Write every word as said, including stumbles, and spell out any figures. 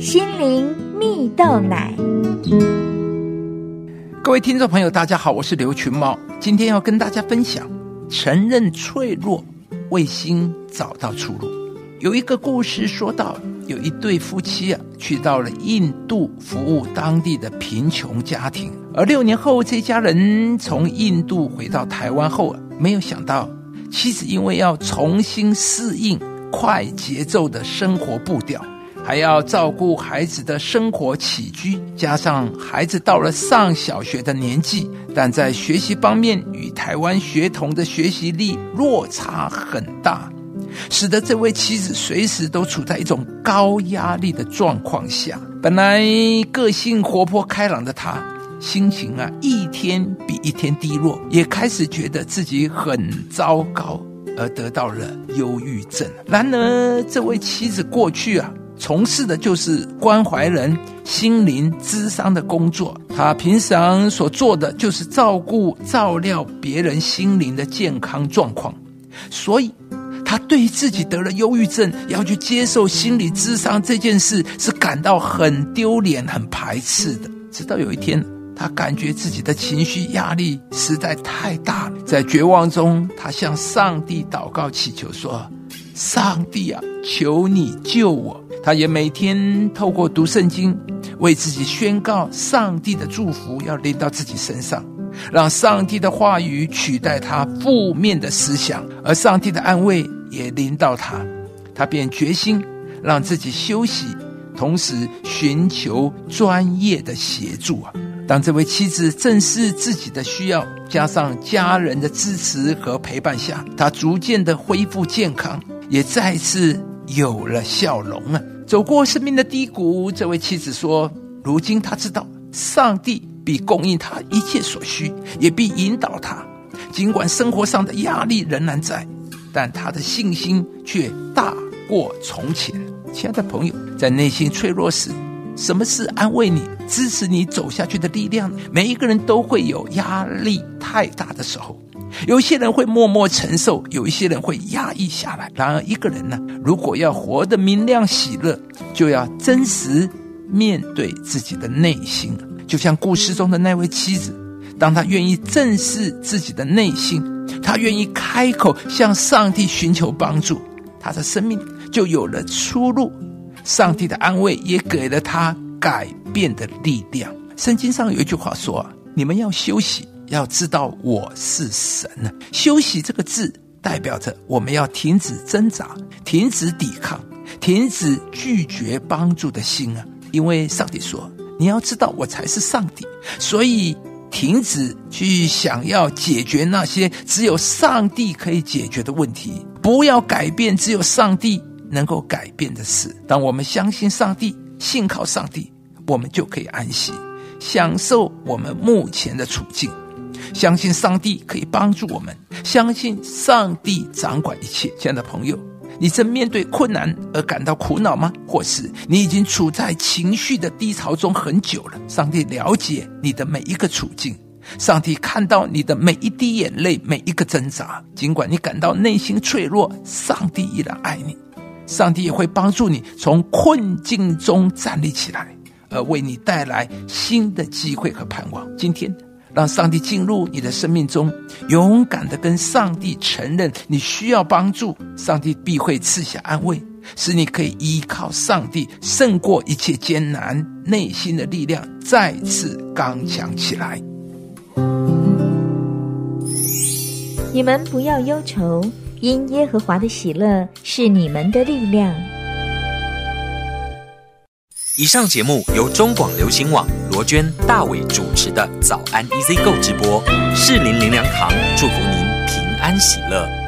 心灵蜜豆奶。各位听众朋友大家好，我是刘群茂，今天要跟大家分享承认脆弱，为心找到出路。有一个故事说到，有一对夫妻啊，去到了印度服务当地的贫穷家庭，而六年后这家人从印度回到台湾后啊，没有想到妻子因为要重新适应快节奏的生活步调，还要照顾孩子的生活起居，加上孩子到了上小学的年纪，但在学习方面与台湾学童的学习力落差很大，使得这位妻子随时都处在一种高压力的状况下。本来个性活泼开朗的她，心情啊一天比一天低落，也开始觉得自己很糟糕，而得到了忧郁症。然而这位妻子过去啊从事的就是关怀人心灵咨商的工作，她平常所做的就是照顾照料别人心灵的健康状况，所以他对自己得了忧郁症，要去接受心理咨商这件事是感到很丢脸、很排斥的。直到有一天，他感觉自己的情绪压力实在太大了，在绝望中，他向上帝祷告祈求说：“上帝啊，求你救我！”他也每天透过读圣经，为自己宣告上帝的祝福要临到自己身上，让上帝的话语取代他负面的思想，而上帝的安慰也临到他，他便决心让自己休息，同时寻求专业的协助啊。当这位妻子正视自己的需要，加上家人的支持和陪伴下，她逐渐的恢复健康，也再次有了笑容啊。走过生命的低谷，这位妻子说，如今她知道上帝必供应她一切所需，也必引导她，尽管生活上的压力仍然在，但他的信心却大过从前。亲爱的朋友，在内心脆弱时，什么是安慰你、支持你走下去的力量呢？每一个人都会有压力太大的时候，有一些人会默默承受，有一些人会压抑下来。然而一个人呢，如果要活得明亮喜乐，就要真实面对自己的内心。就像故事中的那位妻子，当她愿意正视自己的内心，他愿意开口向上帝寻求帮助，他的生命就有了出路，上帝的安慰也给了他改变的力量。圣经上有一句话说，你们要休息，要知道我是神。休息这个字代表着我们要停止挣扎，停止抵抗，停止拒绝帮助的心啊！因为上帝说，你要知道我才是上帝，所以停止去想要解决那些只有上帝可以解决的问题，不要改变只有上帝能够改变的事。当我们相信上帝，信靠上帝，我们就可以安息，享受我们目前的处境，相信上帝可以帮助我们，相信上帝掌管一切。亲爱的朋友，你正面对困难而感到苦恼吗？或是你已经处在情绪的低潮中很久了？上帝了解你的每一个处境，上帝看到你的每一滴眼泪，每一个挣扎。尽管你感到内心脆弱，上帝依然爱你，上帝也会帮助你从困境中站立起来，而为你带来新的机会和盼望。今天让上帝进入你的生命中，勇敢地跟上帝承认你需要帮助，上帝必会赐下安慰，使你可以依靠上帝，胜过一切艰难，内心的力量再次刚强起来。你们不要忧愁，因耶和华的喜乐是你们的力量。以上节目由中广流行网罗娟、大伟主持的《早安 E Z购》直播，士林林良堂祝福您平安喜乐。